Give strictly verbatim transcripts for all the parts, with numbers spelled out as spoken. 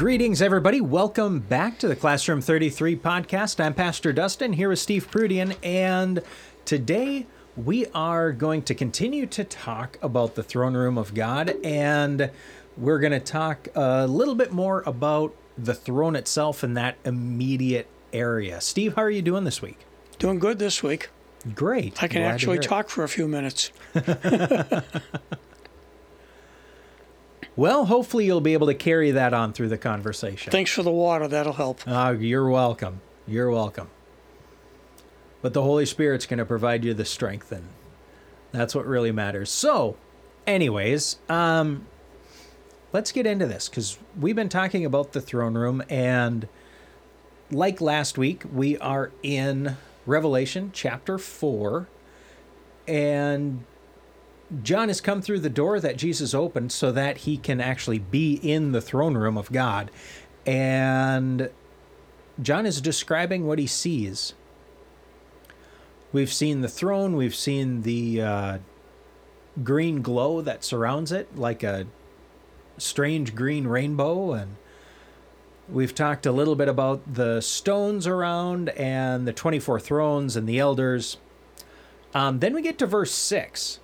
Greetings, everybody. Welcome back to the Classroom thirty-three podcast. I'm Pastor Dustin, here with Steve Prudian, and today we are going to continue to talk about the throne room of God, and we're going to talk a little bit more about the throne itself in that immediate area. Steve, how are you doing this week? Doing good this week. Great. I can Glad actually talk for a few minutes. Well, hopefully you'll be able to carry that on through the conversation. Thanks for the water. That'll help. Uh, you're welcome. You're welcome. But the Holy Spirit's going to provide you the strength, and that's what really matters. So, anyways, um, let's get into this, because we've been talking about the throne room, and like last week, we are in Revelation chapter four, and John has come through the door that Jesus opened so that he can actually be in the throne room of God. And John is describing what he sees. We've seen the throne. We've seen the uh, green glow that surrounds it, like a strange green rainbow. And we've talked a little bit about the stones around and the twenty-four thrones and the elders. Um, then we get to verse six.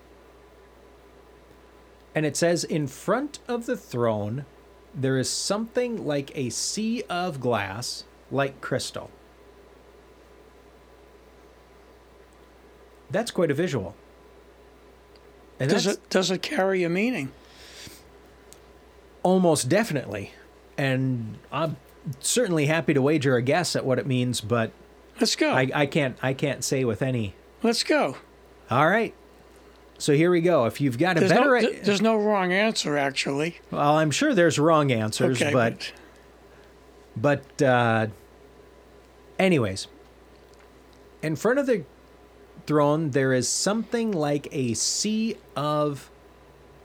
And it says, in front of the throne, there is something like a sea of glass, like crystal. That's quite a visual. And does it does it carry a meaning? Almost definitely. And I'm certainly happy to wager a guess at what it means, but let's go. I, I can't I can't say with any. Let's go. All right. So here we go. If you've got a there's better... No, th- there's no wrong answer, actually. Well, I'm sure there's wrong answers, okay, but... But, but uh, anyways. In front of the throne, there is something like a sea of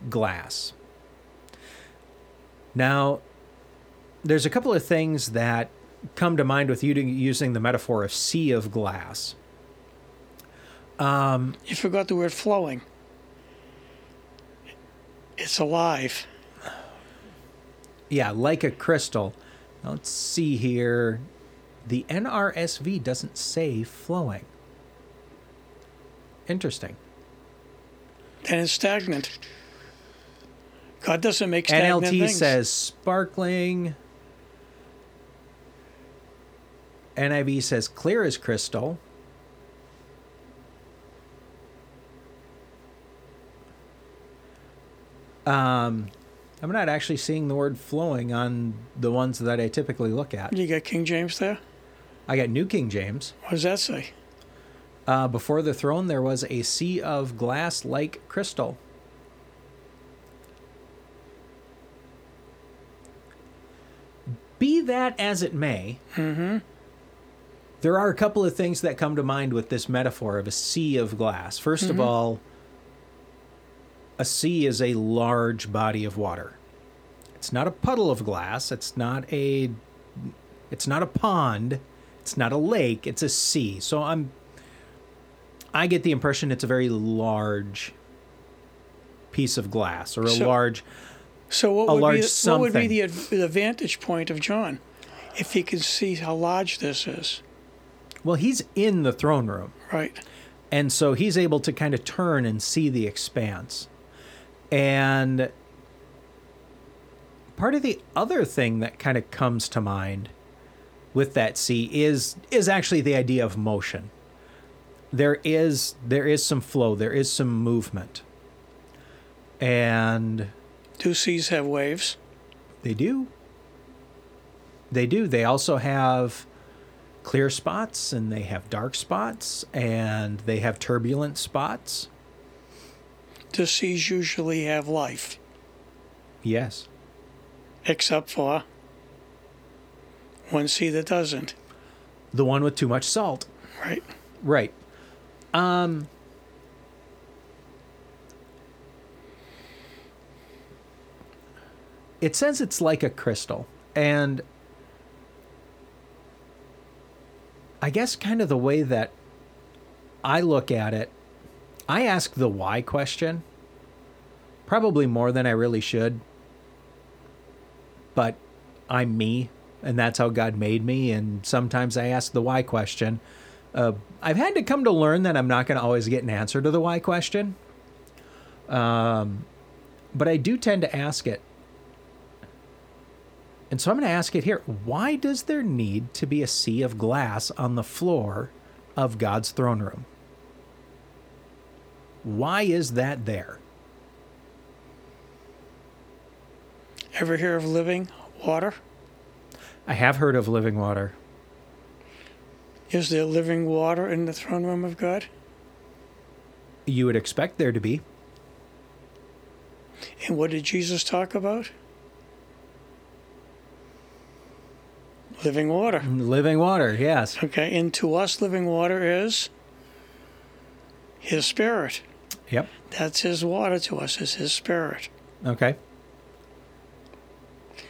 glass. Now, there's a couple of things that come to mind with you using the metaphor of sea of glass. Um, you forgot the word flowing. It's alive. Yeah, like a crystal. Now, let's see here. The N R S V doesn't say flowing. Interesting. And it's stagnant. God doesn't make stagnant N L T things. N L T says sparkling. N I V says clear as crystal. Um, I'm not actually seeing the word flowing on the ones that I typically look at. You got King James there? I got New King James. What does that say? Uh, before the throne, there was a sea of glass like crystal. Be that as it may, mm-hmm. There are a couple of things that come to mind with this metaphor of a sea of glass. First mm-hmm. of all, a sea is a large body of water. It's not a puddle of glass. It's not a, it's not a pond. It's not a lake. It's a sea. So I'm, I get the impression it's a very large piece of glass or a so, large, so what a would large be the, something. What would be the, the vantage point of John if he could see how large this is? Well, he's in the throne room. Right. And so he's able to kind of turn and see the expanse. And part of the other thing that kind of comes to mind with that sea is is actually the idea of motion. There is there is some flow, there is some movement. And do seas have waves? They do. They do. They also have clear spots, and they have dark spots, and they have turbulent spots. The seas usually have life. Yes. Except for one sea that doesn't. The one with too much salt. Right. Right. Um, it says it's like a crystal, and I guess kind of the way that I look at it, I ask the why question, probably more than I really should, but I'm me, and that's how God made me. And sometimes I ask the why question. Uh, I've had to come to learn that I'm not going to always get an answer to the why question. Um, but I do tend to ask it. And so I'm going to ask it here. Why does there need to be a sea of glass on the floor of God's throne room? Why is that there? Ever hear of living water? I have heard of living water. Is there living water in the throne room of God? You would expect there to be. And what did Jesus talk about? Living water. Living water, yes. Okay, and to us living water is His Spirit. Yep. That's His water to us, is His Spirit. Okay.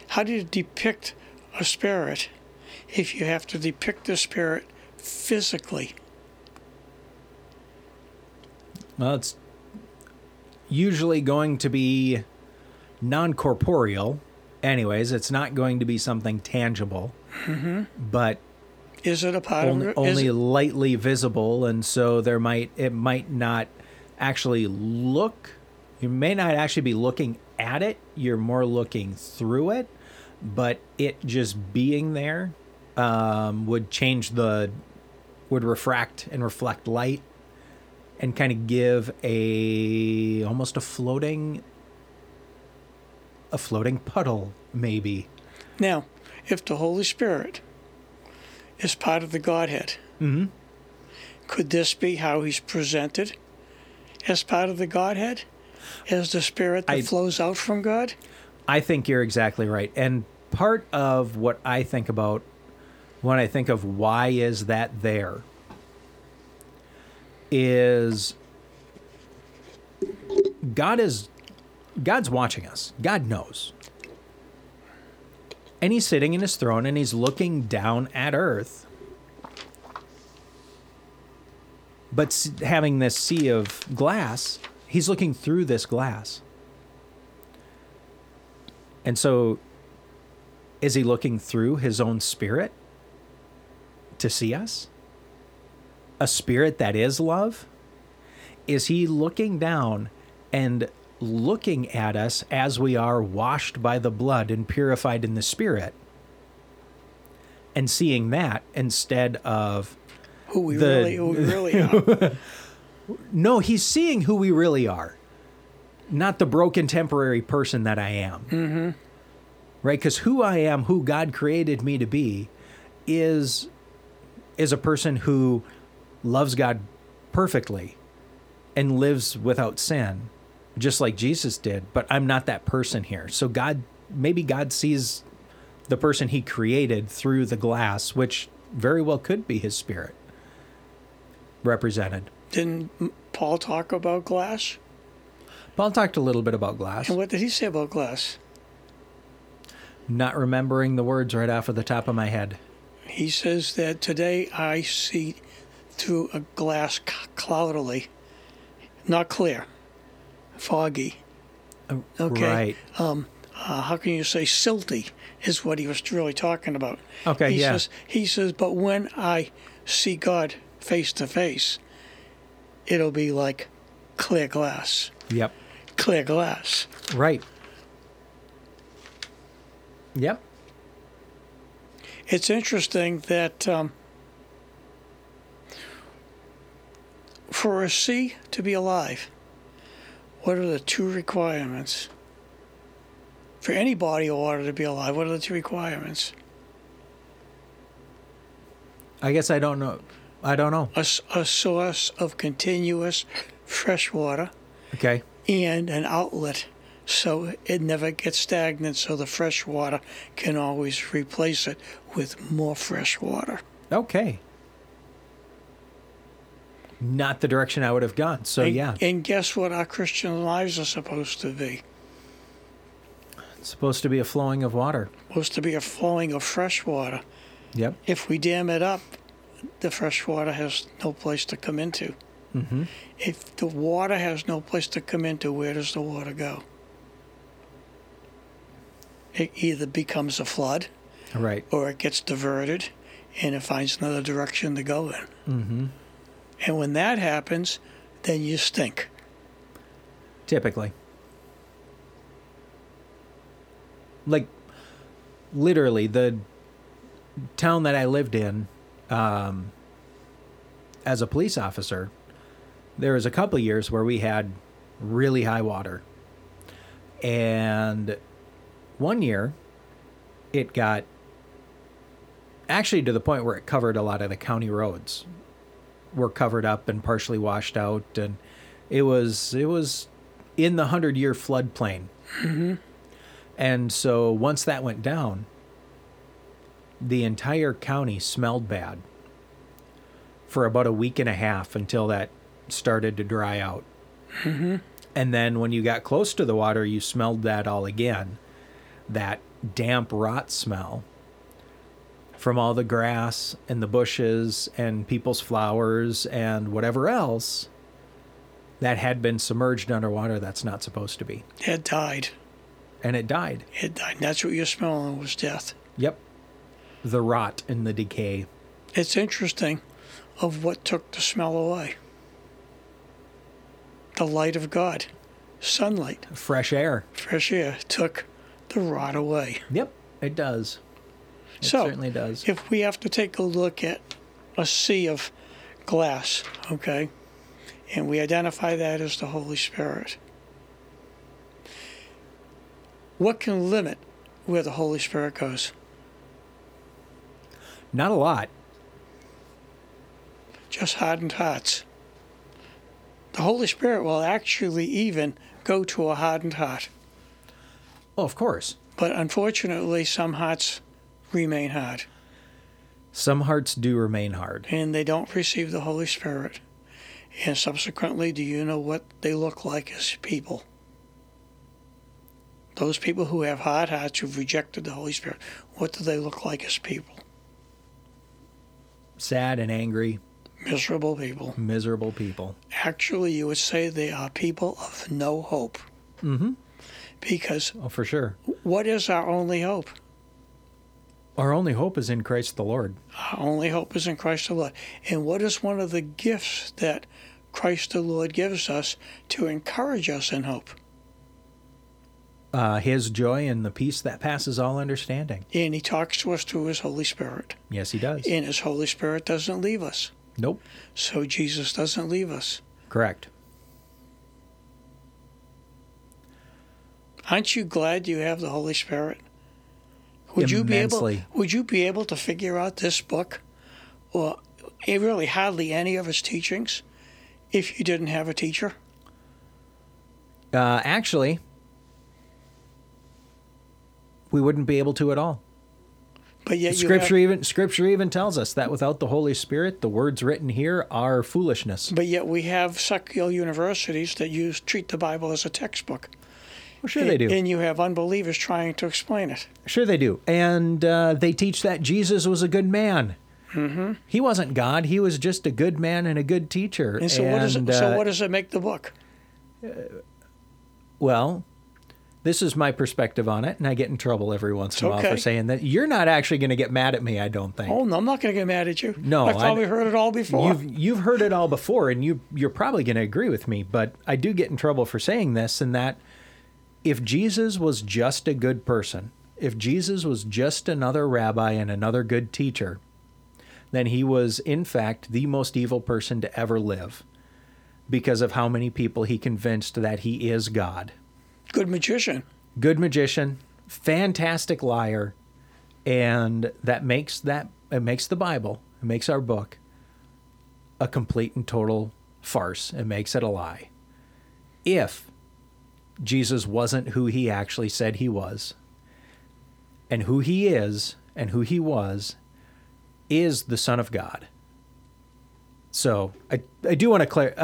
How do you depict a spirit if you have to depict the spirit physically? Well, it's usually going to be non-corporeal. Anyways, it's not going to be something tangible, mm-hmm. but is it a part only, of, only it? lightly visible, and so there might it might not actually look. You may not actually be looking at it. You're more looking through it, but it just being there um, would change the would refract and reflect light, and kind of give a almost a floating. A floating puddle, maybe. Now, if the Holy Spirit is part of the Godhead, mm-hmm. could this be how He's presented as part of the Godhead, as the Spirit that I, flows out from God? I think you're exactly right. And part of what I think about when I think of why is that there is God is... God's watching us. God knows. And He's sitting in His throne and He's looking down at earth. But having this sea of glass, He's looking through this glass. And so, is He looking through His own Spirit to see us? A Spirit that is love? Is He looking down and looking at us as we are washed by the blood and purified in the Spirit, and seeing that instead of who we the, really, who we really are? No, He's seeing who we really are, not the broken temporary person that I am. Mm-hmm. Right? Because who I am, who God created me to be, is is a person who loves God perfectly and lives without sin, just like Jesus did, but I'm not that person here. So God, maybe God sees the person He created through the glass, which very well could be His Spirit represented. Didn't Paul talk about glass? Paul talked a little bit about glass. And what did he say about glass? Not remembering the words right off of the top of my head. He says that today I see through a glass cloudily, not clear. Foggy. Okay. Right. Um, uh, how can you say silty is what he was really talking about. Okay, he yeah. Says, he says, but when I see God face to face, it'll be like clear glass. Yep. Clear glass. Right. Yep. It's interesting that um, for a sea to be alive, what are the two requirements? For any body of water to be alive, what are the two requirements? I guess I don't know. I don't know. A, a source of continuous fresh water. Okay. And an outlet so it never gets stagnant, so the fresh water can always replace it with more fresh water. Okay. Not the direction I would have gone. So, and, yeah. And guess what our Christian lives are supposed to be? It's supposed to be a flowing of water. Supposed to be a flowing of fresh water. Yep. If we dam it up, the fresh water has no place to come into. Mm-hmm. If the water has no place to come into, where does the water go? it either becomes a flood, right, or it gets diverted and it finds another direction to go in. Mm-hmm. And when that happens, then you stink. Typically. Like, literally, the town that I lived in, um, as a police officer, there was a couple of years where we had really high water. And one year, it got actually to the point where it covered a lot of the county roads. Were covered up and partially washed out, and it was it was in the hundred-year floodplain. Mm-hmm. And so once that went down, the entire county smelled bad for about a week and a half until that started to dry out. Mm-hmm. And then when you got close to the water, you smelled that all again, that damp rot smell from all the grass and the bushes and people's flowers and whatever else that had been submerged underwater that's not supposed to be. It died. And it died. It died. And that's what you're smelling, was death. Yep. The rot and the decay. It's interesting of what took the smell away. The light of God. Sunlight. Fresh air. Fresh air took the rot away. Yep, it does. It so, certainly does. If we have to take a look at a sea of glass, okay, and we identify that as the Holy Spirit, what can limit where the Holy Spirit goes? Not a lot. Just hardened hearts. The Holy Spirit will actually even go to a hardened heart. Oh, of course. But unfortunately, some hearts remain hard. Some hearts do remain hard. And they don't receive the Holy Spirit. And subsequently, do you know what they look like as people? Those people who have hard hearts, who've rejected the Holy Spirit, what do they look like as people? Sad and angry. Miserable people. Miserable people. Actually, you would say they are people of no hope. Mm-hmm. Because... oh, for sure. What is our only hope? Our only hope is in Christ the Lord. Our only hope is in Christ the Lord. And what is one of the gifts that Christ the Lord gives us to encourage us in hope? Uh, his joy and the peace that passes all understanding. And he talks to us through his Holy Spirit. Yes, he does. And his Holy Spirit doesn't leave us. Nope. So Jesus doesn't leave us. Correct. Aren't you glad you have the Holy Spirit? Would you be able, would you be able to figure out this book, or really hardly any of its teachings, if you didn't have a teacher? Uh, actually, we wouldn't be able to at all. But yet, Scripture you have, even Scripture even tells us that without the Holy Spirit, the words written here are foolishness. But yet, we have secular universities that use treat the Bible as a textbook. Well, sure they do. And you have unbelievers trying to explain it. Sure they do. And uh, they teach that Jesus was a good man. Mm-hmm. He wasn't God. He was just a good man and a good teacher. And so, and, what, does it, uh, so what does it make the book? Uh, well, this is my perspective on it, and I get in trouble every once in a okay. while for saying that. You're not actually going to get mad at me, I don't think. Oh, no, I'm not going to get mad at you. No. I've probably I, heard it all before. You've, you've heard it all before, and you, you're probably going to agree with me, but I do get in trouble for saying this and that. If Jesus was just a good person, if Jesus was just another rabbi and another good teacher, then he was, in fact, the most evil person to ever live because of how many people he convinced that he is God. Good magician. Good magician, fantastic liar, and that makes that it makes the Bible, it makes our book a complete and total farce. It makes it a lie. If Jesus wasn't who he actually said he was, and who he is and who he was is the Son of God. So I, I do want to clear,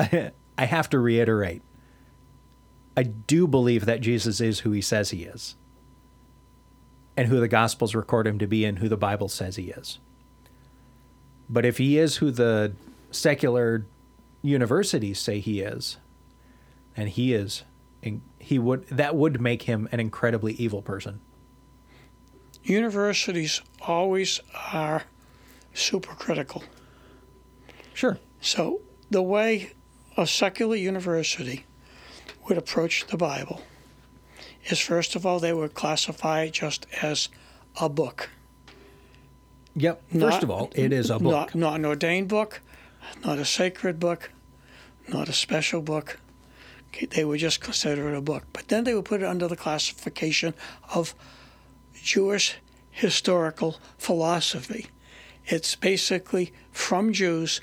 I have to reiterate, I do believe that Jesus is who he says he is and who the Gospels record him to be and who the Bible says he is. But if he is who the secular universities say he is, and he is, and he would that would make him an incredibly evil person. universities always are supercritical. Sure. So the way a secular university would approach the Bible is, first of all, they would classify it just as a book. Yep. First not, of all, it is a book. Not, not an ordained book, not a sacred book, not a special book. They would just consider it a book. But then they would put it under the classification of Jewish historical philosophy. It's basically from Jews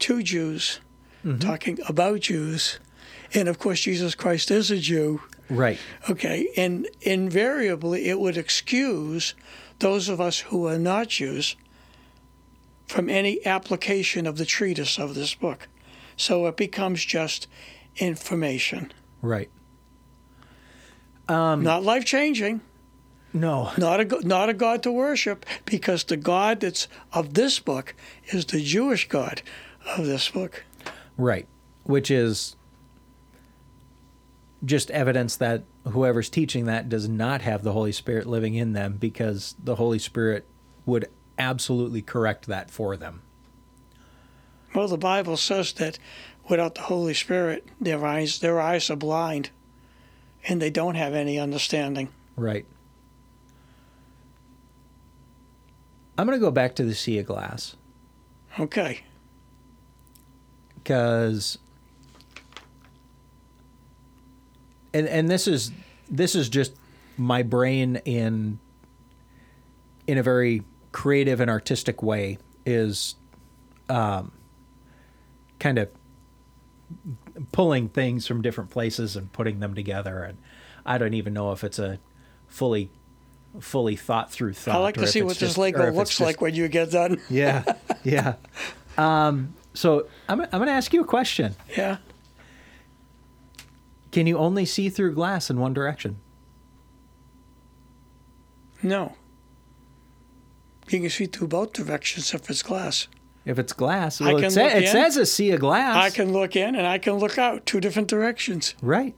to Jews, mm-hmm. talking about Jews. And, of course, Jesus Christ is a Jew. Right. Okay. And invariably, it would excuse those of us who are not Jews from any application of the treatise of this book. So it becomes just information. Right. Um, not life-changing. No. Not a, not a God to worship, because the God that's of this book is the Jewish God of this book. Right. Which is just evidence that whoever's teaching that does not have the Holy Spirit living in them, because the Holy Spirit would absolutely correct that for them. Well, the Bible says that without the Holy Spirit, their eyes their eyes are blind, and they don't have any understanding. Right. I'm going to go back to the sea of glass. Okay. Because... And and this is this is just my brain in in a very creative and artistic way is um, kind of pulling things from different places and putting them together, and I don't even know if it's a fully fully thought through thought. I like to see what just, this Lego looks just, like when you get done. Yeah, yeah. Um, so I'm I'm going to ask you a question. Yeah. Can you only see through glass in one direction? No. You can see through both directions if it's glass. If it's glass, well, it, sa- it says a sea of glass. I can look in and I can look out, two different directions. Right.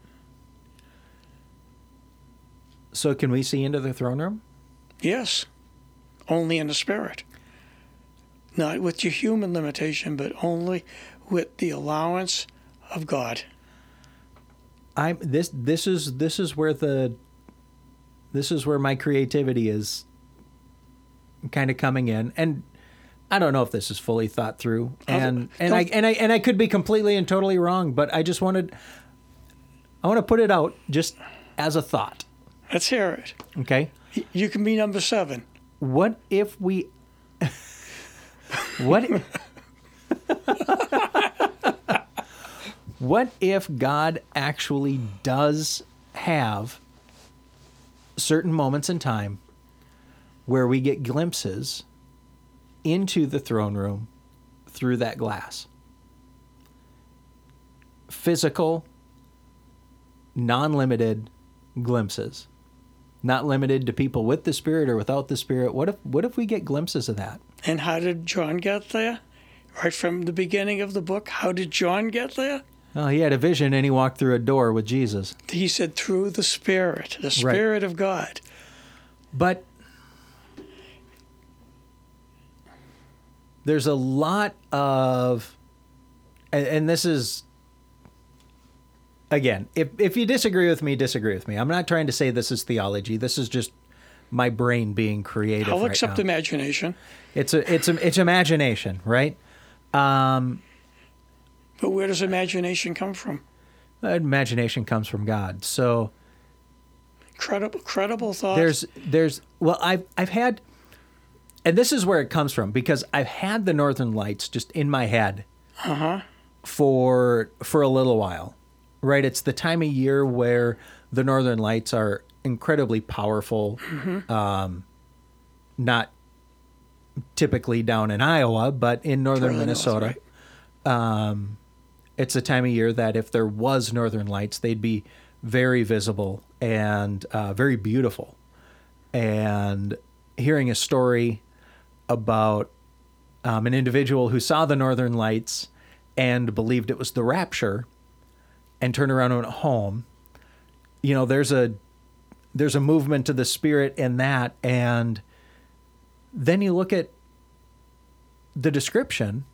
So can we see into the throne room? Yes. Only in the Spirit. Not with your human limitation, but only with the allowance of God. I'm this this is this is where the this is where my creativity is kind of coming in, and I don't know if this is fully thought through, and and I and I and I could be completely and totally wrong, but I just wanted I want to put it out just as a thought. Let's hear it. Okay. You can be number seven. What if we What What if God actually does have certain moments in time where we get glimpses into the throne room through that glass? Physical, non-limited glimpses. Not limited to people with the Spirit or without the Spirit. What if what if we get glimpses of that? And how did John get there? Right from the beginning of the book, how did John get there? Well, he had a vision, and he walked through a door with Jesus. He said, through the Spirit, the Spirit right. of God. But there's a lot of, and, and this is, again, if, if you disagree with me, disagree with me. I'm not trying to say this is theology. This is just my brain being creative right now. I'll accept imagination. It's a, it's a, it's imagination, right? Um... But where does imagination come from? Imagination comes from God. So credible, credible thought. There's, there's. Well, I've, I've had, and this is where it comes from, because I've had the Northern Lights just in my head uh-huh. for for a little while, right? It's the time of year where the Northern Lights are incredibly powerful. Mm-hmm. Um, not typically down in Iowa, but in northern Troy, Minnesota. Right. Um, It's the time of year that if there was Northern Lights, they'd be very visible and uh, very beautiful. And hearing a story about um, an individual who saw the Northern Lights and believed it was the rapture and turned around and went home, you know, there's a there's a movement to the Spirit in that. And Then you look at the description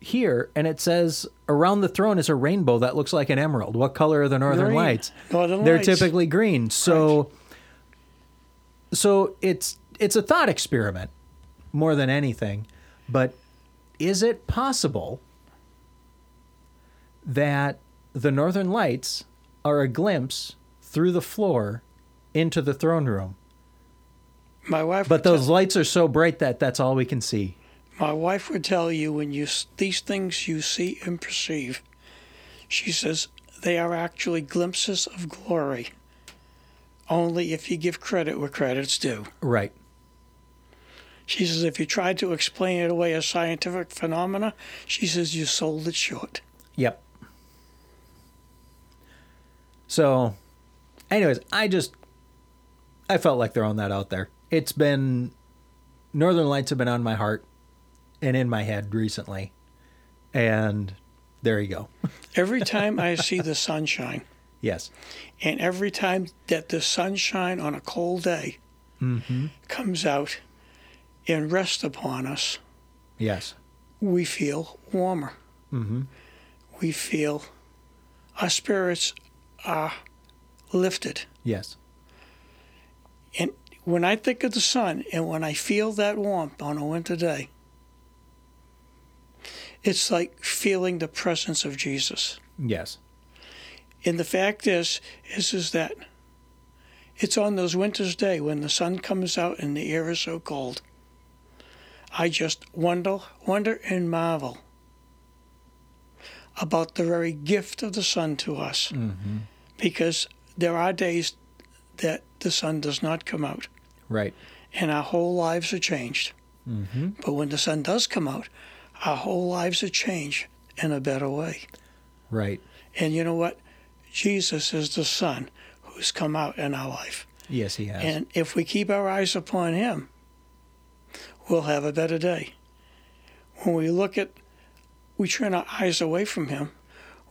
here, and it says, around the throne is a rainbow that looks like an emerald. What color are the Northern green. Lights? Northern They're lights. typically green. So, right. so it's it's a thought experiment more than anything. But is it possible that the Northern Lights are a glimpse through the floor into the throne room? My wife. But those tell- lights are so bright that that's all we can see. My wife would tell you, when you these things you see and perceive, she says, they are actually glimpses of glory, only if you give credit where credit's due. Right. She says, if you try to explain it away as scientific phenomena, she says, you sold it short. Yep. So, anyways, I just, I felt like throwing that out there. It's been, Northern Lights have been on my heart and in my head recently, and there you go. Every time I see the sunshine, yes, and every time that the sunshine on a cold day mm-hmm. comes out and rests upon us, yes, we feel warmer. Mm-hmm. We feel our spirits are lifted. Yes. And when I think of the sun and when I feel that warmth on a winter day, it's like feeling the presence of Jesus. Yes. And the fact is, is, is that it's on those winter's day when the sun comes out and the air is so cold. I just wonder, wonder and marvel about the very gift of the sun to us. Mm-hmm. Because there are days that the sun does not come out. Right. And our whole lives are changed. Mm-hmm. But when the sun does come out, our whole lives are changed in a better way. Right. And you know what? Jesus is the sun who's come out in our life. Yes, he has. And if we keep our eyes upon him, we'll have a better day. When we look at, we turn our eyes away from him,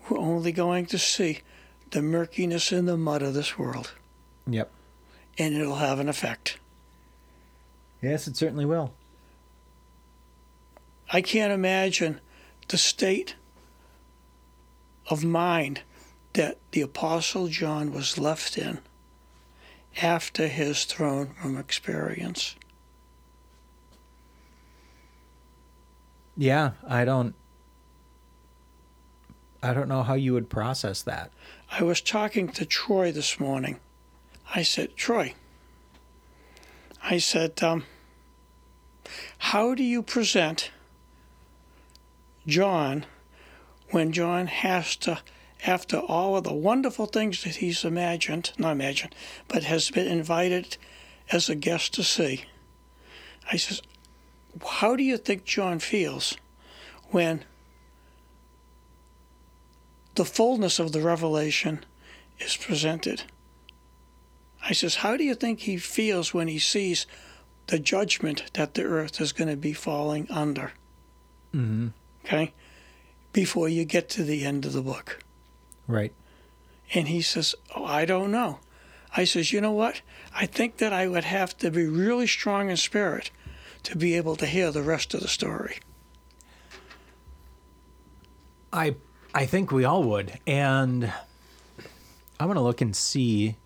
we're only going to see the murkiness and the mud of this world. Yep. And it'll have an effect. Yes, it certainly will. I can't imagine the state of mind that the Apostle John was left in after his throne room experience. Yeah, I don't I don't know how you would process that. I was talking to Troy this morning. I said, Troy, I said, um, how do you present John, when John has to, after all of the wonderful things that he's imagined, not imagined, but has been invited as a guest to see, I says, how do you think John feels when the fullness of the revelation is presented? I says, how do you think he feels when he sees the judgment that the earth is going to be falling under? Mm-hmm. Okay, before you get to the end of the book. Right. And he says, oh, I don't know. I says, you know what? I think that I would have to be really strong in spirit to be able to hear the rest of the story. I I think we all would. And I'm going to look and see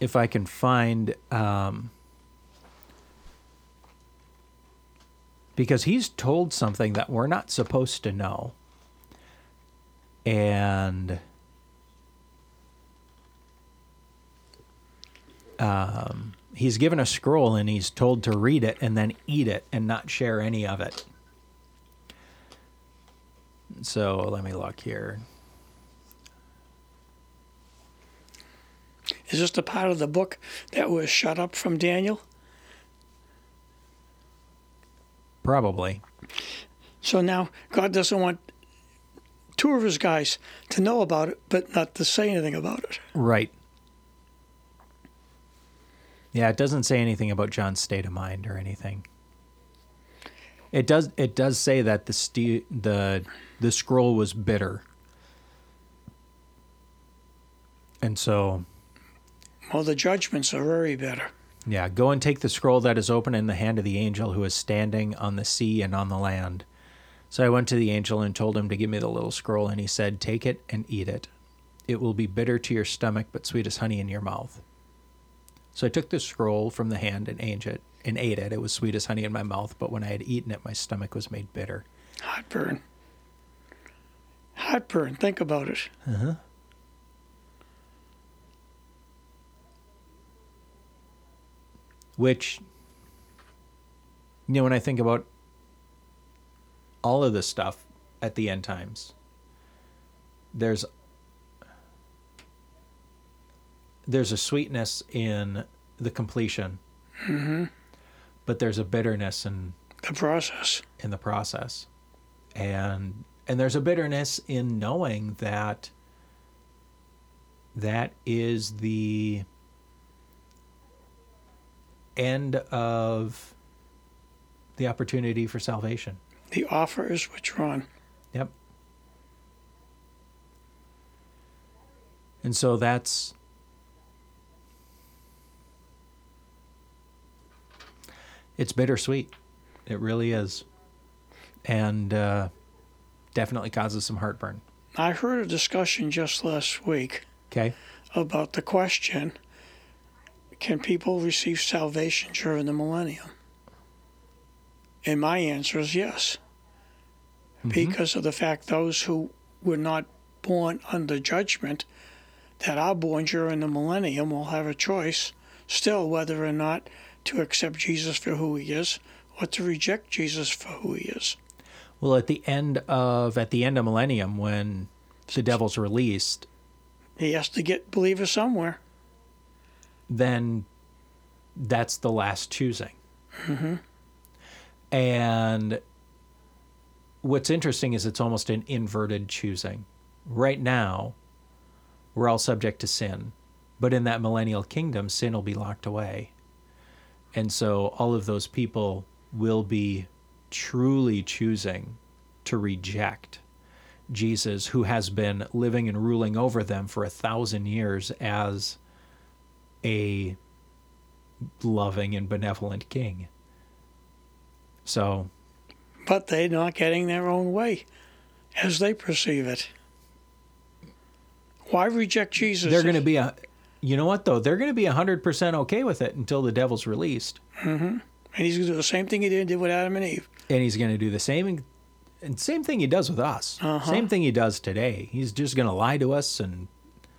if I can find... Um, because he's told something that we're not supposed to know. And um, he's given a scroll and he's told to read it and then eat it and not share any of it. So let me look here. Is this the part of the book that was shut up from Daniel? Probably. So now God doesn't want two of his guys to know about it, but not to say anything about it. Right. Yeah, it doesn't say anything about John's state of mind or anything. It does. It does say that the st- the the scroll was bitter, and so. Well, the judgments are very bitter. Yeah, go and take the scroll that is open in the hand of the angel who is standing on the sea and on the land. So I went to the angel and told him to give me the little scroll, and he said, take it and eat it. It will be bitter to your stomach, but sweet as honey in your mouth. So I took the scroll from the hand and ate it. And ate it. It was sweet as honey in my mouth, but when I had eaten it, my stomach was made bitter. Heartburn. Heartburn. Think about it. Uh-huh. Which, you know, when I think about all of this stuff at the end times, there's there's a sweetness in the completion. Mm-hmm. But there's a bitterness in the process. In the process. And and there's a bitterness in knowing that that is the end of the opportunity for salvation. The offer is withdrawn. Yep. And so that's it's bittersweet. It really is. And uh, definitely causes some heartburn. I heard a discussion just last week okay. about the question, can people receive salvation during the millennium? And my answer is yes. Mm-hmm. Because of the fact those who were not born under judgment that are born during the millennium will have a choice still whether or not to accept Jesus for who he is, or to reject Jesus for who he is. Well, at the end of at the end of millennium, when the devil's released, he has to get believers somewhere. Then, that's the last choosing. Mm-hmm. And what's interesting is it's almost an inverted choosing. Right now, we're all subject to sin, but in that millennial kingdom, sin will be locked away. And so all of those people will be truly choosing to reject Jesus, who has been living and ruling over them for a thousand years as a loving and benevolent king. So, but they're not getting their own way as they perceive it. Why reject Jesus? They're going to be a... You know what, though? They're going to be one hundred percent okay with it until the devil's released. Mm-hmm. And he's going to do the same thing he did with Adam and Eve. And he's going to do the same and same thing he does with us. Uh-huh. Same thing he does today. He's just going to lie to us and...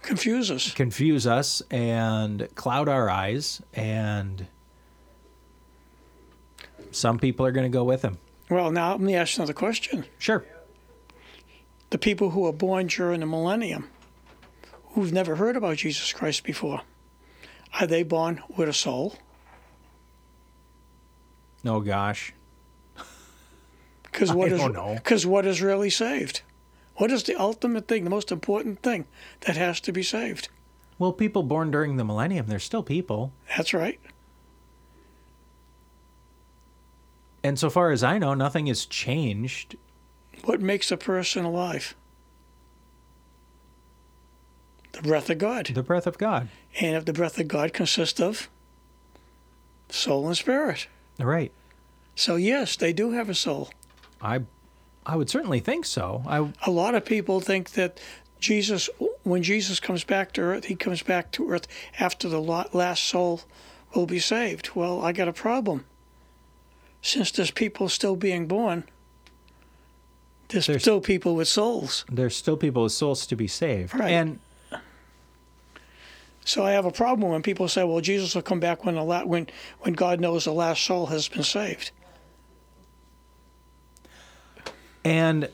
Confuse us. Confuse us and cloud our eyes. And some people are going to go with him. Well, now let me ask another question. Sure. The people who are born during the millennium, who've never heard about Jesus Christ before, are they born with a soul? Oh, gosh. Cause what I is, don't know. Because what is really saved? What is the ultimate thing, the most important thing that has to be saved? Well, people born during the millennium, they're still people. That's right. And so far as I know, nothing has changed. What makes a person alive? The breath of God. The breath of God. And if the breath of God consists of soul and spirit. Right. So yes, they do have a soul. I I would certainly think so. I... A lot of people think that Jesus, when Jesus comes back to earth, he comes back to earth after the last soul will be saved. Well, I got a problem. Since there's people still being born, there's, there's still people with souls. There's still people with souls to be saved. Right. And... So I have a problem when people say, well, Jesus will come back when the la- when when God knows the last soul has been saved. And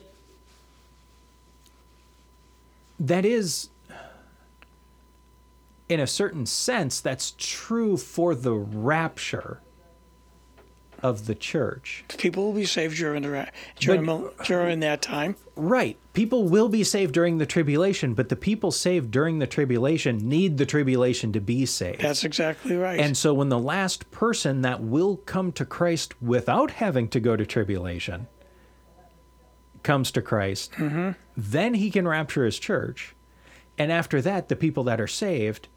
that is, in a certain sense, that's true for the rapture of the church. People will be saved during the ra- during, but, during that time. Right. People will be saved during the tribulation, but the people saved during the tribulation need the tribulation to be saved. That's exactly right. And so when the last person that will come to Christ without having to go to tribulation comes to Christ, mm-hmm. then he can rapture his church. And after that, the people that are saved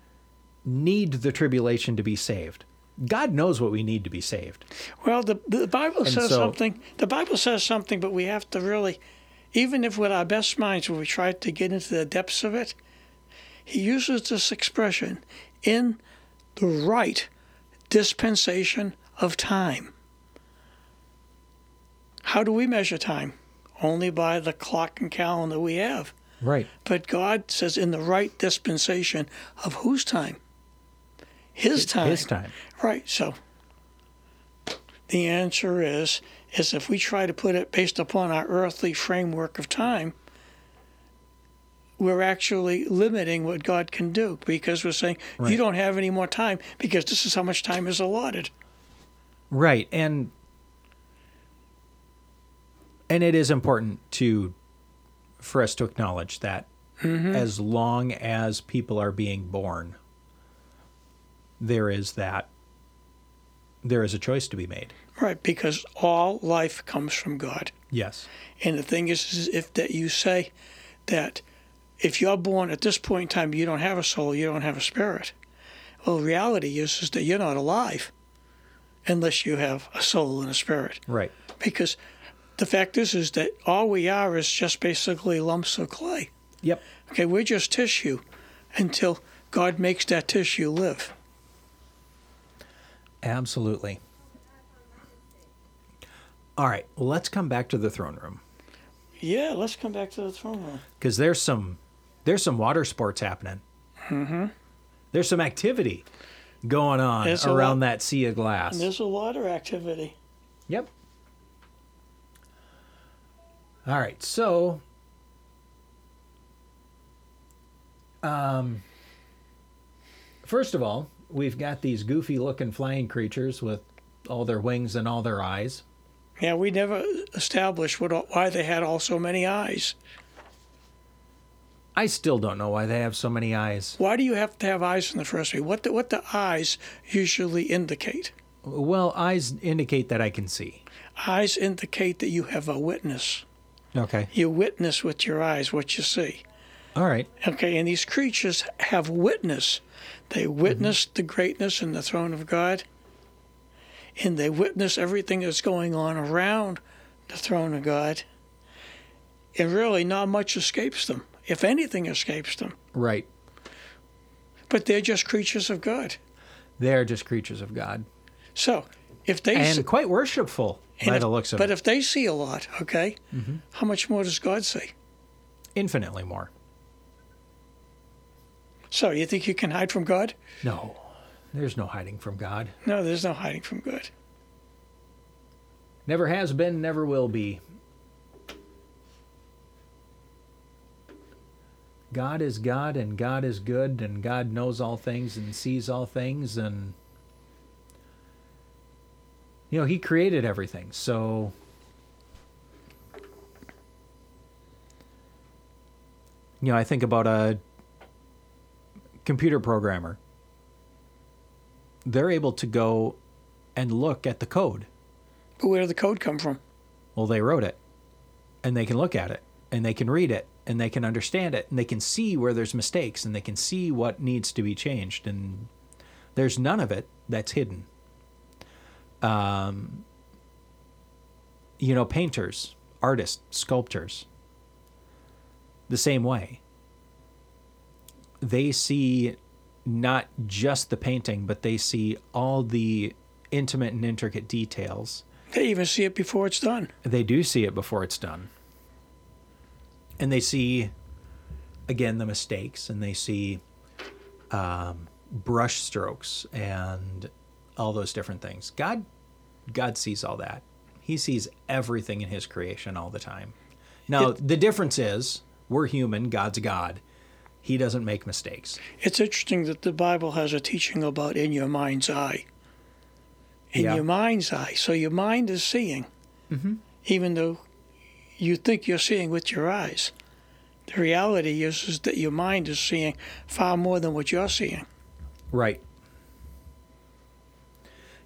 need the tribulation to be saved. God knows what we need to be saved. Well, the, the Bible says so, something. The Bible says something, but we have to really, even if with our best minds, when we try to get into the depths of it, he uses this expression, in the right dispensation of time. How do we measure time? Only by the clock and calendar we have. Right. But God says in the right dispensation of whose time? His time. His time. Right. So the answer is, is if we try to put it based upon our earthly framework of time, we're actually limiting what God can do, because we're saying, right, you don't have any more time because this is how much time is allotted. Right. And and it is important to for us to acknowledge that, mm-hmm, as long as people are being born, there is that, there is a choice to be made. Right, because all life comes from God. Yes. And the thing is, is if that you say that if you're born at this point in time, you don't have a soul, you don't have a spirit. Well, the reality is, is that you're not alive unless you have a soul and a spirit. Right. Because the fact is, is that all we are is just basically lumps of clay. Yep. Okay, we're just tissue until God makes that tissue live. Absolutely. All right, let's come back to the throne room. Yeah, let's come back to the throne room. Because there's some, there's some water sports happening. Mm-hmm. There's some activity going on there's around lot, that sea of glass. There's a lot of activity. Yep. All right, so um, first of all, we've got these goofy-looking flying creatures with all their wings and all their eyes. Yeah, we never established what, why they had all so many eyes. I still don't know why they have so many eyes. Why do you have to have eyes in the first place? What do what the eyes usually indicate? Well, eyes indicate that I can see. Eyes indicate that you have a witness. Okay. You witness with your eyes what you see. All right. Okay, and these creatures have witness. They witness, mm-hmm, the greatness and the throne of God, and they witness everything that's going on around the throne of God, and really not much escapes them, if anything escapes them. Right. But they're just creatures of God. They're just creatures of God. So, if they... And see, quite worshipful, by if, the looks of but it. But if they see a lot, okay, mm-hmm, how much more does God see? Infinitely more. So, you think you can hide from God? No, there's no hiding from God. No, there's no hiding from God. Never has been, never will be. God is God, and God is good, and God knows all things and sees all things, and, you know, he created everything, so... You know, I think about a computer programmer. They're able to go and look at the code. But where did the code come from? Well, they wrote it, and they can look at it, and they can read it, and they can understand it, and they can see where there's mistakes, and they can see what needs to be changed, and there's none of it that's hidden. Um, you know, painters, artists, sculptors, the same way. They see not just the painting, but they see all the intimate and intricate details. They even see it before it's done. They do see it before it's done. And they see, again, the mistakes, and they see um, brush strokes and all those different things. God, God sees all that. He sees everything in his creation all the time. Now, it, the difference is we're human, God's God. He doesn't make mistakes. It's interesting that the Bible has a teaching about in your mind's eye. In yeah. your mind's eye. So your mind is seeing, mm-hmm, even though you think you're seeing with your eyes. The reality is, is that your mind is seeing far more than what you're seeing. Right.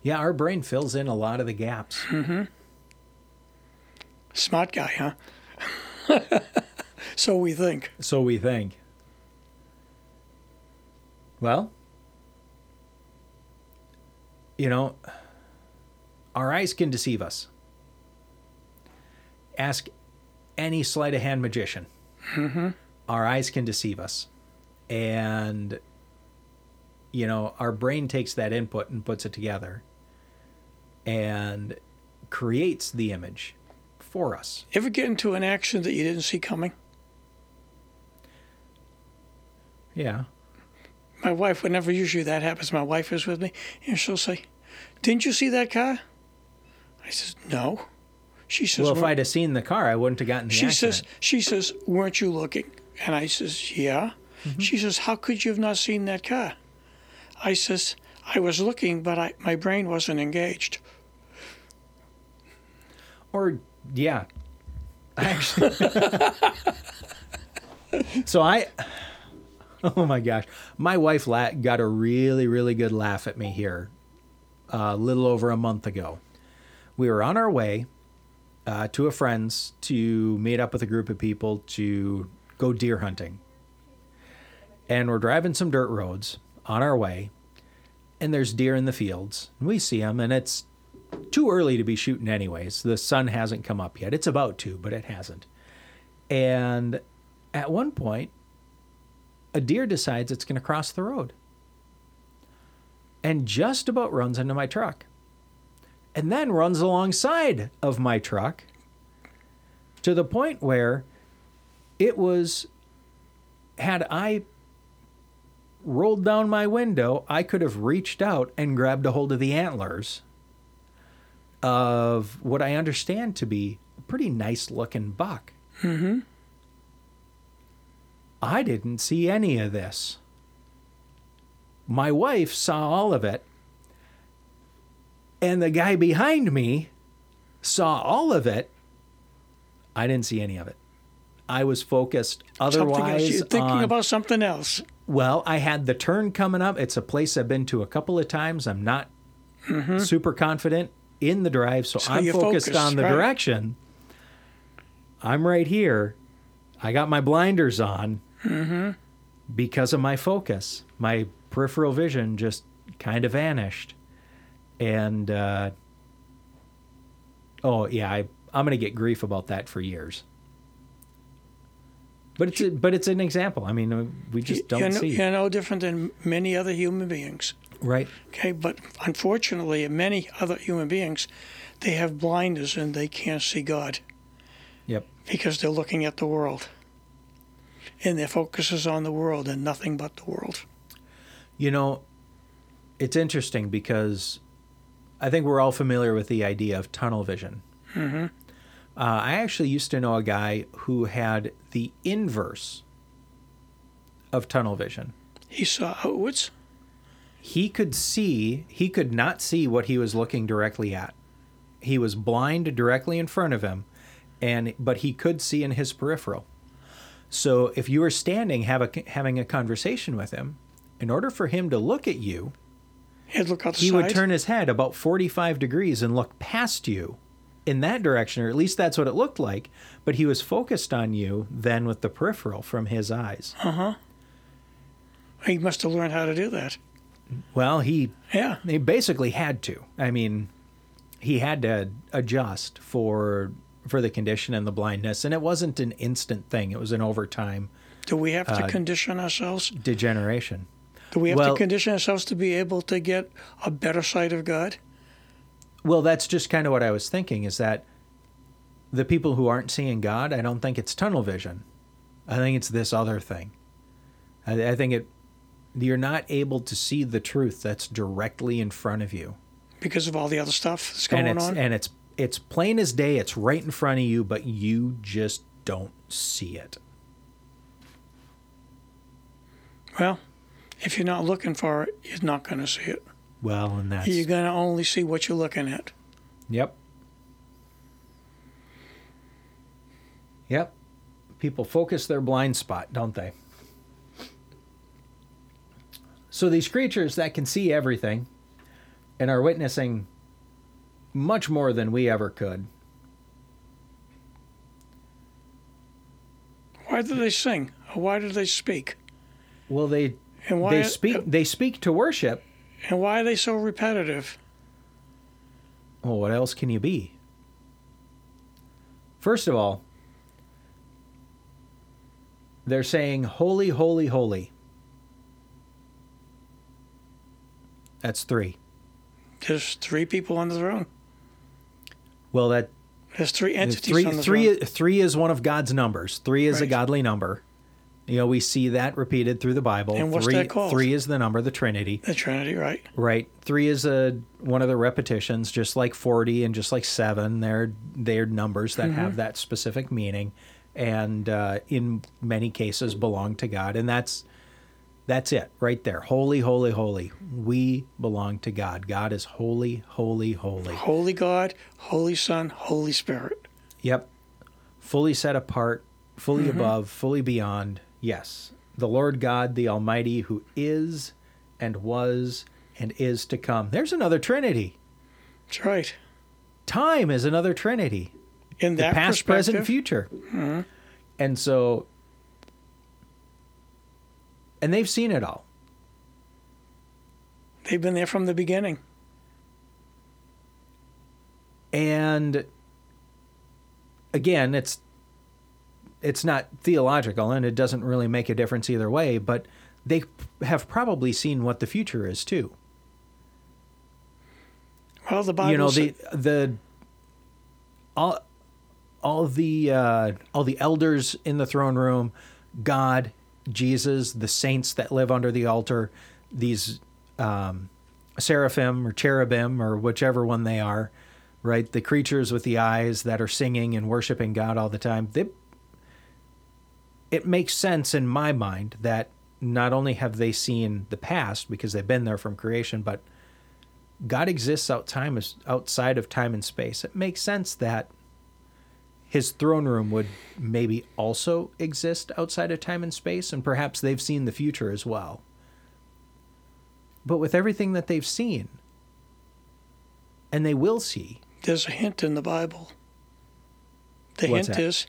Yeah, our brain fills in a lot of the gaps. Mm-hmm. Smart guy, huh? So we think. So we think. Well, you know, our eyes can deceive us. Ask any sleight of hand magician. Mm-hmm. Our eyes can deceive us. And, you know, our brain takes that input and puts it together and creates the image for us. Ever get into an action that you didn't see coming? Yeah. My wife, whenever usually that happens, my wife is with me, and she'll say, "Didn't you see that car?" I says, "No." She says, "Well, if I'd have seen the car, I wouldn't have gotten the she accident." Says, she says, "Weren't you looking?" And I says, "Yeah." Mm-hmm. She says, "How could you have not seen that car?" I says, "I was looking, but I, my brain wasn't engaged." Or, yeah. Actually. So I... Oh, my gosh. My wife la- got a really, really good laugh at me here uh, a little over a month ago. We were on our way uh, to a friend's to meet up with a group of people to go deer hunting. And we're driving some dirt roads on our way, and there's deer in the fields. And we see them, and it's too early to be shooting anyways. The sun hasn't come up yet. It's about to, but it hasn't. And at one point, a deer decides it's going to cross the road and just about runs into my truck and then runs alongside of my truck to the point where it was, had I rolled down my window, I could have reached out and grabbed a hold of the antlers of what I understand to be a pretty nice looking buck. Mm-hmm. I didn't see any of this. My wife saw all of it. And the guy behind me saw all of it. I didn't see any of it. I was focused otherwise. You're thinking on, about something else. Well, I had the turn coming up. It's a place I've been to a couple of times. I'm not mm-hmm. super confident in the drive, so, so I'm focused, focused on the right direction. I'm right here. I got my blinders on. Mm-hmm. Because of my focus, my peripheral vision just kind of vanished. And, uh, oh, yeah, I, I'm going to get grief about that for years. But it's a, but it's an example. I mean, we just don't you're no, see. You're no different than many other human beings. Right. Okay, but unfortunately, many other human beings, they have blinders and they can't see God. Yep. Because they're looking at the world. And their focus is on the world and nothing but the world. You know, it's interesting because I think we're all familiar with the idea of tunnel vision. Mm-hmm. Uh, I actually used to know a guy who had the inverse of tunnel vision. He saw outwards? He could see, he could not see what he was looking directly at. He was blind directly in front of him, and but he could see in his peripheral. So if you were standing have a, having a conversation with him, in order for him to look at you, he'd look outside. He would turn his head about forty-five degrees and look past you in that direction, or at least that's what it looked like. But he was focused on you then with the peripheral from his eyes. Uh-huh. He must have learned how to do that. Well, he, yeah. he basically had to. I mean, he had to adjust for... for the condition and the blindness. And it wasn't an instant thing. It was an overtime. Do we have to uh, condition ourselves? Degeneration. Do we have well, to condition ourselves to be able to get a better sight of God? Well, that's just kind of what I was thinking, is that the people who aren't seeing God, I don't think it's tunnel vision. I think it's this other thing. I, I think it you're not able to see the truth that's directly in front of you. Because of all the other stuff that's going and it's, on? And it's It's plain as day, it's right in front of you, but you just don't see it. Well, if you're not looking for it, you're not going to see it. Well, and that's... You're going to only see what you're looking at. Yep. Yep. People focus their blind spot, don't they? So these creatures that can see everything and are witnessing much more than we ever could. Why do they sing? Why do they speak? Well, they and why, they speak they speak to worship. And why are they so repetitive? Well, what else can you be? First of all, they're saying, holy, holy, holy. That's three. There's three people on the throne. Well, that... There's three entities three, on the three, throne. Three is one of God's numbers. Three is right. a godly number. You know, we see that repeated through the Bible. And what's three, that called? Three is the number of the Trinity. The Trinity, right. Right. Three is a, one of the repetitions, just like forty and just like seven. They're, they're numbers that mm-hmm. have that specific meaning and uh, in many cases belong to God. And that's that's it right there. Holy, holy, holy. We belong to God. God is holy, holy, holy. Holy God, Holy Son, Holy Spirit. Yep. Fully set apart, fully mm-hmm. above, fully beyond. Yes, the Lord God, the Almighty, who is and was and is to come. There's another Trinity. That's right. Time is another Trinity. In that the past, present, future. Mm-hmm. And so, and they've seen it all. They've been there from the beginning. And again, it's It's not theological, and it doesn't really make a difference either way, but they have probably seen what the future is, too. Well, the Bible... You know, the... the all, all, the, uh, all the elders in the throne room, God, Jesus, the saints that live under the altar, these um, seraphim or cherubim or whichever one they are, right? The creatures with the eyes that are singing and worshiping God all the time, they... It makes sense in my mind that not only have they seen the past because they've been there from creation, but God exists out time, outside of time and space. It makes sense that his throne room would maybe also exist outside of time and space, and perhaps they've seen the future as well. But with everything that they've seen, and they will see... There's a hint in the Bible. The hint that? is...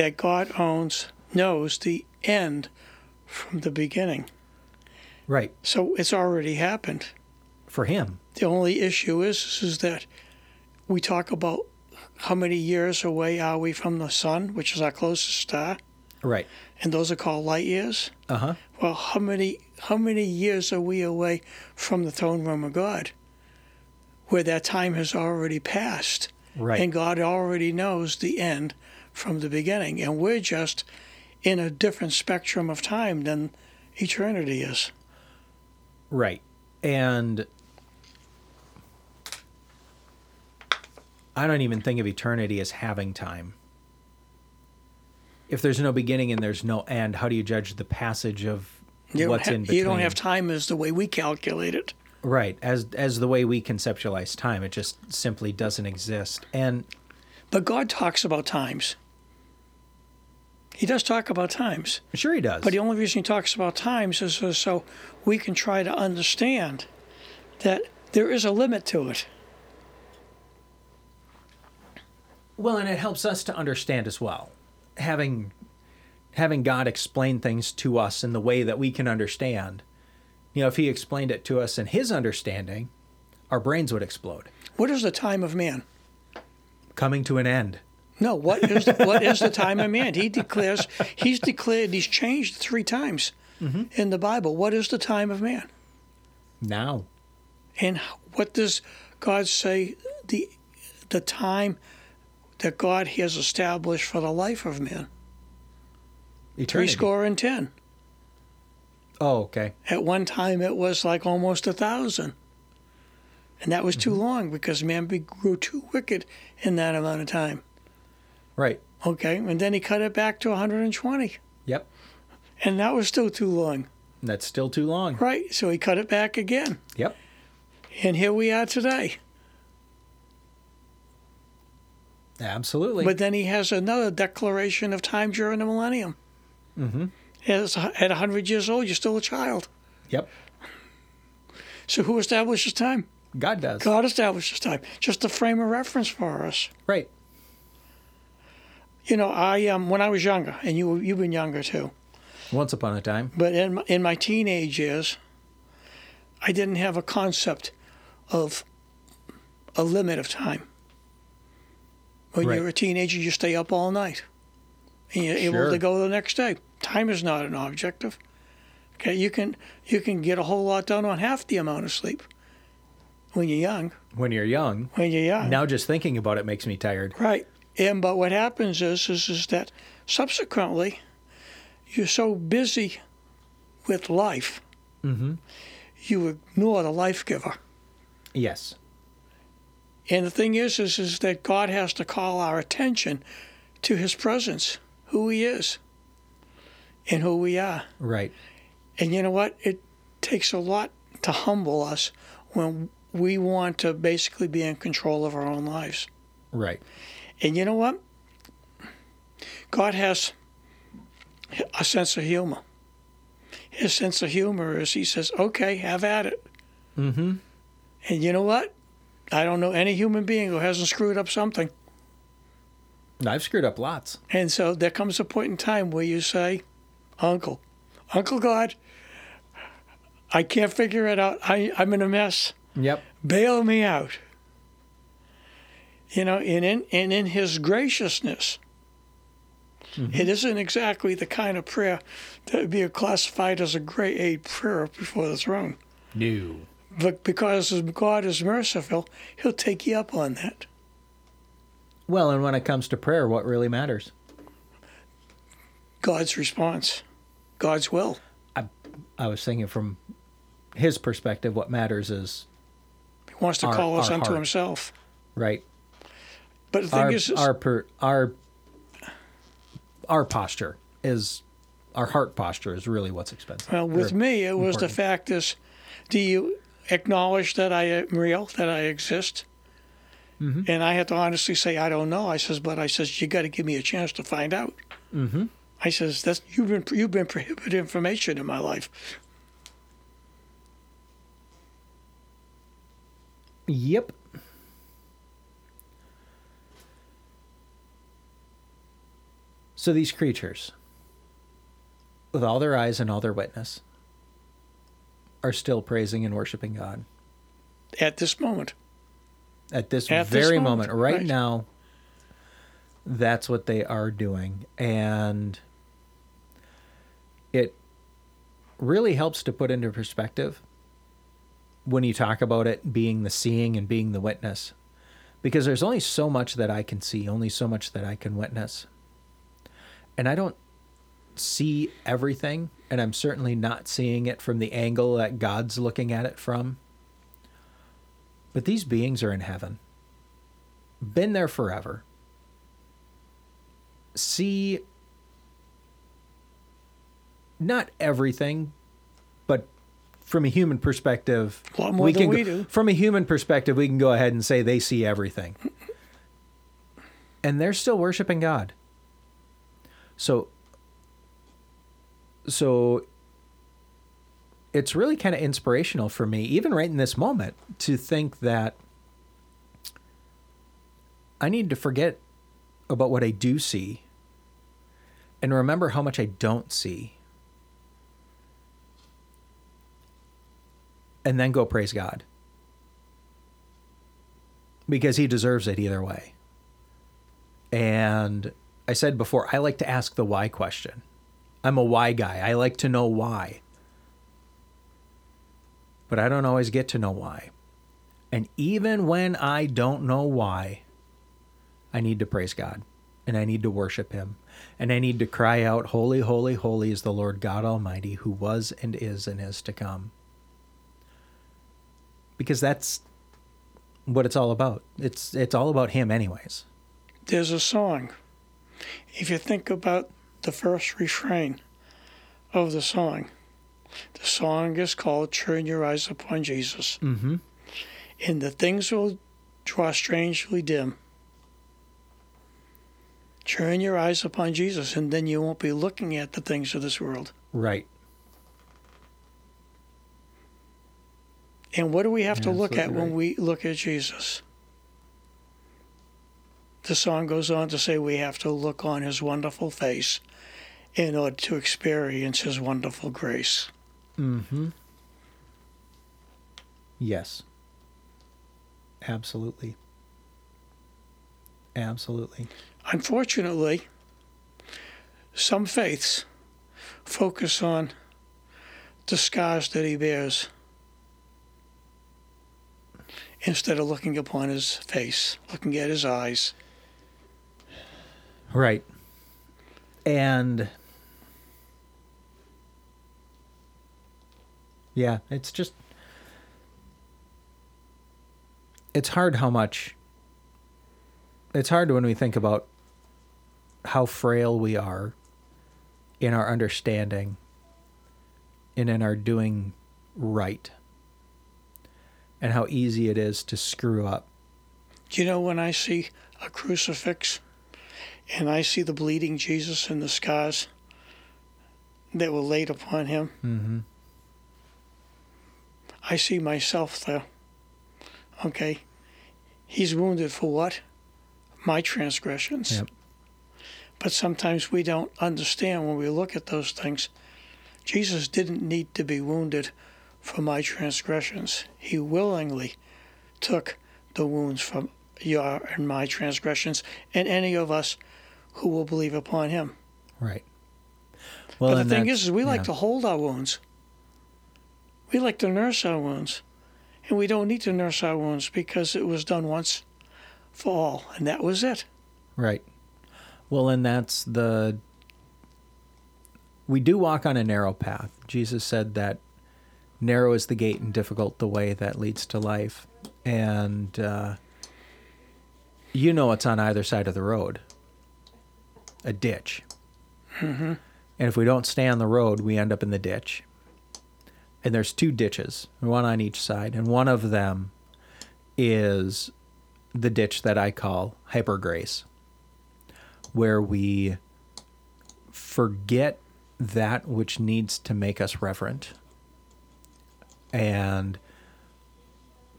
that God owns, knows the end from the beginning. Right. So it's already happened. For him. The only issue is, is that we talk about how many years away are we from the sun, which is our closest star. Right. And those are called light years. Uh-huh. Well, how many how many years are we away from the throne room of God, where that time has already passed? Right. And God already knows the end from the beginning, and we're just in a different spectrum of time than eternity is. Right. And I don't even think of eternity as having time. If there's no beginning and there's no end, how do you judge the passage of you what's ha- in between? You don't have time as the way we calculate it. Right, as as the way we conceptualize time. It just simply doesn't exist. And But God talks about times. He does talk about times. Sure he does. But the only reason he talks about times is so we can try to understand that there is a limit to it. Well, and it helps us to understand as well. Having having God explain things to us in the way that we can understand. You know, if he explained it to us in his understanding, our brains would explode. What is the time of man? Coming to an end. No, what is the, what is the time of man? He declares, he's declared, he's changed three times mm-hmm. in the Bible. What is the time of man? Now. And what does God say the the time that God has established for the life of man? Eternity. Three score and ten. Oh, okay. At one time it was like almost a thousand. And that was too mm-hmm. long because man grew too wicked in that amount of time. Right. Okay. And then he cut it back to one hundred twenty. Yep. And that was still too long. That's still too long. Right. So he cut it back again. Yep. And here we are today. Absolutely. But then he has another declaration of time during the millennium. Mm-hmm. As, at one hundred years old, you're still a child. Yep. So who establishes time? God does. God establishes time. Just a frame of reference for us. Right. You know, I um, when I was younger, and you, you've been younger too. Once upon a time. But in my, in my teenage years, I didn't have a concept of a limit of time. When right. you're a teenager, you stay up all night. And you're sure. able to go the next day. Time is not an objective. Okay, you can you can get a whole lot done on half the amount of sleep when you're young. When you're young. When you're young. Now just thinking about it makes me tired. Right. And but what happens is is, is that subsequently, you're so busy with life, mm-hmm. you ignore the life giver. Yes. And the thing is, is, is that God has to call our attention to his presence, who he is, and who we are. Right. And you know what? It takes a lot to humble us when we want to basically be in control of our own lives. Right. And you know what? God has a sense of humor. His sense of humor is he says, okay, have at it. Mm-hmm. And you know what? I don't know any human being who hasn't screwed up something. I've screwed up lots. And so there comes a point in time where you say, Uncle, Uncle God, I can't figure it out. I, I'm in a mess. Yep. Bail me out. You know, and in, and in his graciousness, mm-hmm. it isn't exactly the kind of prayer that would be classified as a grade A prayer before the throne. No. But because God is merciful, he'll take you up on that. Well, and when it comes to prayer, what really matters? God's response. God's will. I, I was thinking from his perspective, what matters is he wants to our, call us unto heart. himself. Right. But the thing our, is... Our, per, our, our posture is... Our heart posture is really what's expensive. Well, with or me, it important. was the fact is, do you... acknowledge that I am real, that I exist. Mm-hmm. And I had to honestly say, I don't know. I says, but I says, you got to give me a chance to find out. Mm-hmm. I says, that's you've been you've been prohibited information in my life. Yep. So these creatures, with all their eyes and all their witness, are still praising and worshiping God. At this moment. At this At very this moment, moment right, right now, that's what they are doing. And it really helps to put into perspective when you talk about it being the seeing and being the witness. Because there's only so much that I can see, only so much that I can witness. And I don't see everything, and I'm certainly not seeing it from the angle that God's looking at it from. But these beings are in heaven. Been there forever. See not everything, but from a human perspective, a lot more we than can we go, do. From a human perspective, we can go ahead and say they see everything. And they're still worshiping God. So So it's really kind of inspirational for me, even right in this moment, to think that I need to forget about what I do see and remember how much I don't see and then go praise God because he deserves it either way. And I said before, I like to ask the why question. I'm a why guy. I like to know why. But I don't always get to know why. And even when I don't know why, I need to praise God. And I need to worship him. And I need to cry out, holy, holy, holy is the Lord God Almighty, who was and is and is to come. Because that's what it's all about. It's it's all about him anyways. There's a song. If you think about the first refrain of the song. The song is called Turn Your Eyes Upon Jesus. Mm-hmm. And the things will draw strangely dim. Turn your eyes upon Jesus, and then you won't be looking at the things of this world. Right. And what do we have yeah, to look at right. when we look at Jesus? The song goes on to say we have to look on his wonderful face in order to experience his wonderful grace. Mm-hmm. Yes. Absolutely. Absolutely. Unfortunately, some faiths focus on the scars that he bears instead of looking upon his face, looking at his eyes. Right. And yeah, it's just, it's hard how much, it's hard when we think about how frail we are in our understanding and in our doing right, and how easy it is to screw up. You know, when I see a crucifix and I see the bleeding Jesus and the scars that were laid upon him, mm-hmm. I see myself there. Okay, he's wounded for what? My transgressions. Yep. But sometimes we don't understand when we look at those things. Jesus didn't need to be wounded for my transgressions. He willingly took the wounds from your and my transgressions and any of us who will believe upon him. Right. Well, but the thing is, is we yeah. like to hold our wounds. We like to nurse our wounds. And we don't need to nurse our wounds because it was done once for all. And that was it. Right. Well, and that's the... We do walk on a narrow path. Jesus said that narrow is the gate and difficult the way that leads to life. And uh, you know what's on either side of the road. A ditch. Mm-hmm. And if we don't stay on the road, we end up in the ditch. And there's two ditches, one on each side. And one of them is the ditch that I call hypergrace, where we forget that which needs to make us reverent. And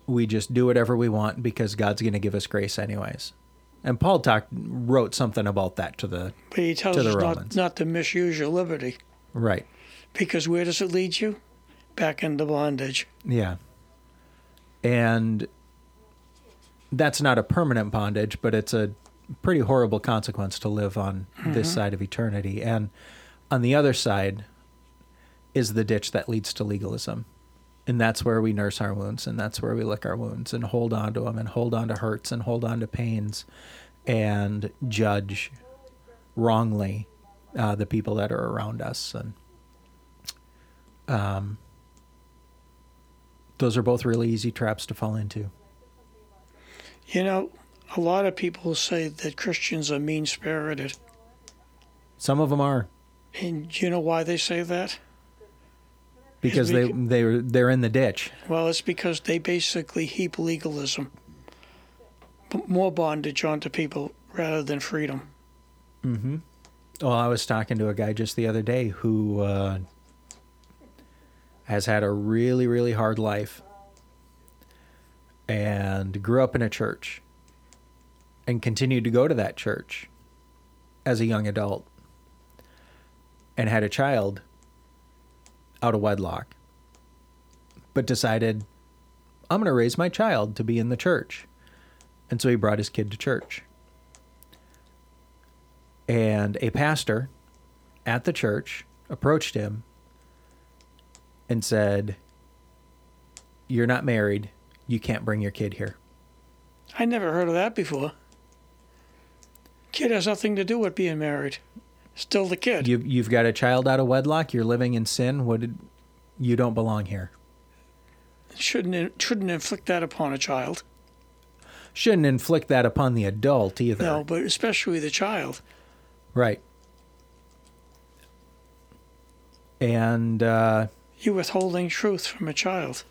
we just do whatever we want because God's going to give us grace anyways. And Paul talked, wrote something about that to the, but he tells to the us Romans. Not, not to misuse your liberty. Right. Because where does it lead you? Back into bondage. Yeah. And that's not a permanent bondage, but it's a pretty horrible consequence to live on mm-hmm. this side of eternity. And on the other side is the ditch that leads to legalism. And that's where we nurse our wounds, and that's where we lick our wounds and hold on to them and hold on to hurts and hold on to pains and judge wrongly uh, the people that are around us. And um, those are both really easy traps to fall into. You know, a lot of people say that Christians are mean-spirited. Some of them are. And do you know why they say that? Because they, they, they're in the ditch. Well, it's because they basically heap legalism, more bondage onto people rather than freedom. Mm-hmm. Well, I was talking to a guy just the other day who uh, has had a really, really hard life and grew up in a church and continued to go to that church as a young adult, and had a child out of wedlock, but decided, I'm going to raise my child to be in the church. And so he brought his kid to church. And a pastor at the church approached him and said, you're not married. You can't bring your kid here. I never heard of that before. Kid has nothing to do with being married. Still the kid. You, you've got a child out of wedlock. You're living in sin. What did, you don't belong here. Shouldn't shouldn't inflict that upon a child. Shouldn't inflict that upon the adult either. No, but especially the child. Right. And uh, you're withholding truth from a child.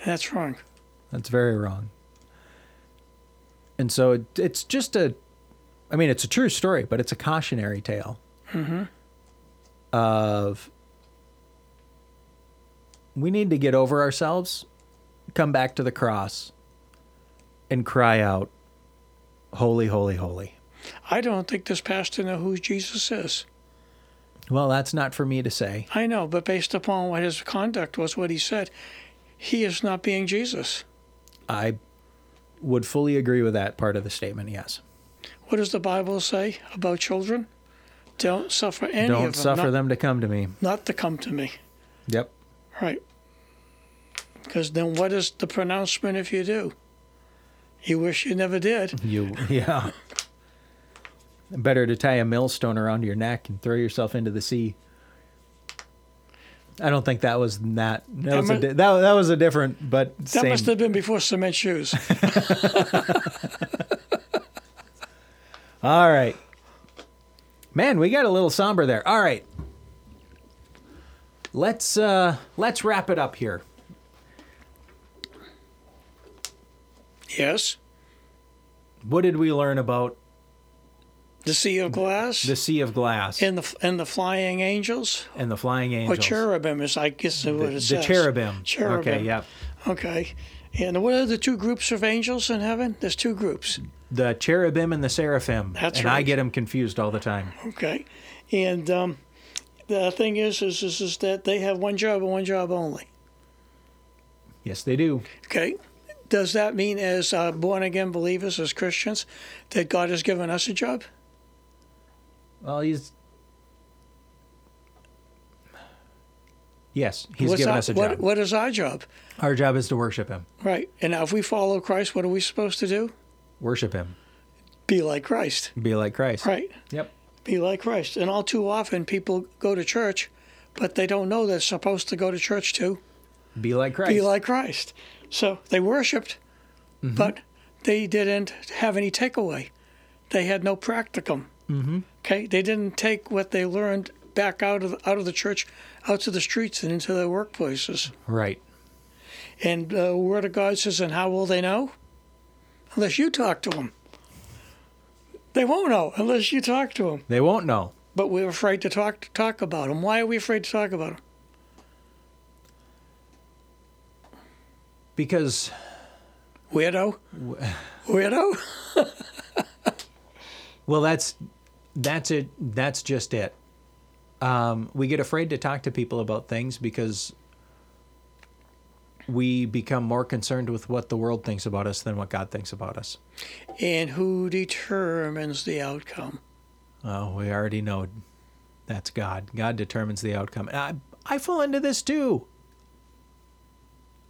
And that's wrong. That's very wrong. And so it, it's just a, I mean, it's a true story, but it's a cautionary tale. Mm-hmm. Of we need to get over ourselves, come back to the cross, and cry out, holy, holy, holy. I don't think this pastor knows who Jesus is. Well, that's not for me to say. I know, but based upon what his conduct was, what he said, he is not being Jesus. I would fully agree with that part of the statement, yes. What does the Bible say about children? Don't suffer any Don't of them. Don't suffer not, them to come to me. Not to come to me. Yep. Right. Because then what is the pronouncement if you do? You wish you never did. You, yeah. Better to tie a millstone around your neck and throw yourself into the sea. I don't think that was that. That was, a, that, that was a different, but same. That must have been before cement shoes. All right. Man, we got a little somber there. All right. Let's uh, let's wrap it up here. Yes. What did we learn about the sea of glass? The sea of glass. And the and the flying angels? And the flying angels. Or cherubim is, I guess, is what it the, says. The cherubim. Cherubim. Okay, yeah. Okay. And what are the two groups of angels in heaven? There's two groups. The cherubim and the seraphim. That's and right. And I get them confused all the time. Okay. And um, the thing is, is, is, is that they have one job and one job only. Yes, they do. Okay. Does that mean as uh, born-again believers, as Christians, that God has given us a job? Well, he's... Yes, he's What's given our, us a job. What, what is our job? Our job is to worship him. Right. And now if we follow Christ, what are we supposed to do? Worship him. Be like Christ. Be like Christ. Right. Yep. Be like Christ. And all too often people go to church, but they don't know they're supposed to go to church to... Be like Christ. Be like Christ. So they worshipped, mm-hmm. but they didn't have any takeaway. They had no practicum. Mm-hmm. Okay, they didn't take what they learned back out of out of the church, out to the streets and into their workplaces. Right. And the uh, Word of God says, and how will they know? Unless you talk to them. They won't know unless you talk to them. They won't know. But we're afraid to talk to talk about them. Why are we afraid to talk about them? Because weirdo, weirdo. Well, that's that's it. That's just it. Um, we get afraid to talk to people about things because we become more concerned with what the world thinks about us than what God thinks about us. And who determines the outcome? Oh, we already know that's God. God determines the outcome. And I I fall into this too.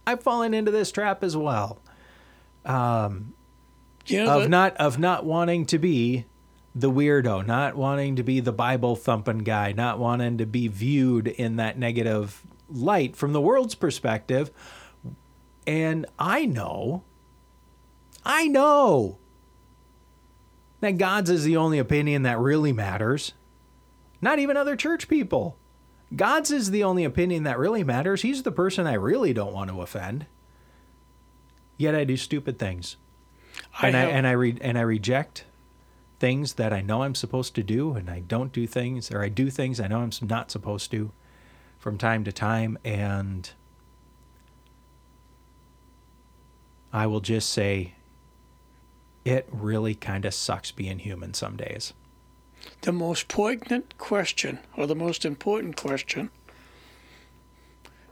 I've fallen into this trap as well, um, you know, of the, not of not wanting to be the weirdo, not wanting to be the Bible thumping guy, not wanting to be viewed in that negative light from the world's perspective. And I know, I know that God's is the only opinion that really matters. Not even other church people. God's is the only opinion that really matters. He's the person I really don't want to offend. Yet I do stupid things, I and I and I re- and I reject things that I know I'm supposed to do, and I don't do things, or I do things I know I'm not supposed to, from time to time. And I will just say, it really kind of sucks being human some days. The most poignant question, or the most important question,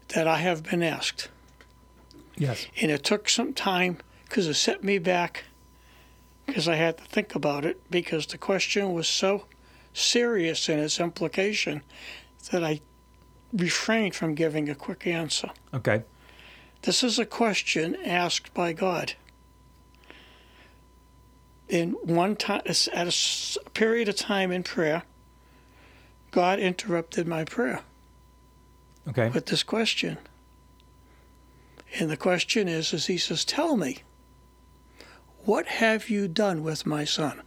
that I have been asked. Yes. And it took some time because it set me back because I had to think about it because the question was so serious in its implication that I refrained from giving a quick answer. Okay. This is a question asked by God. In one time, at a period of time in prayer, God interrupted my prayer. Okay. With this question. And the question is, is he says, tell me, what have you done with my son?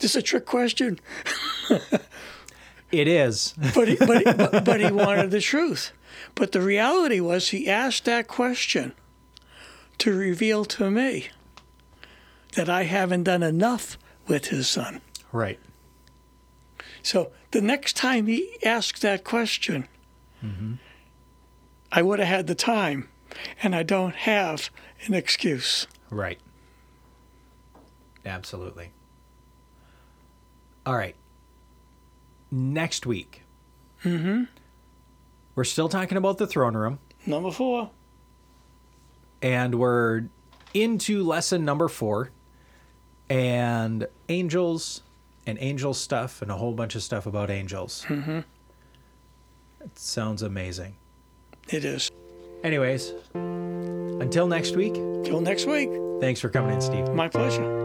This is a trick question. It is. but, he, but, he, but, but he wanted the truth. But the reality was he asked that question to reveal to me that I haven't done enough with his son. Right. So the next time he asked that question, mm-hmm. I would have had the time, and I don't have an excuse. Right. Absolutely. All right. Next week. Mm-hmm. We're still talking about the throne room. Number four. And we're into lesson number four, and angels and angel stuff and a whole bunch of stuff about angels. Mm-hmm. It sounds amazing. It is. Anyways, until next week. Till next week. Thanks for coming in, Steve. My pleasure.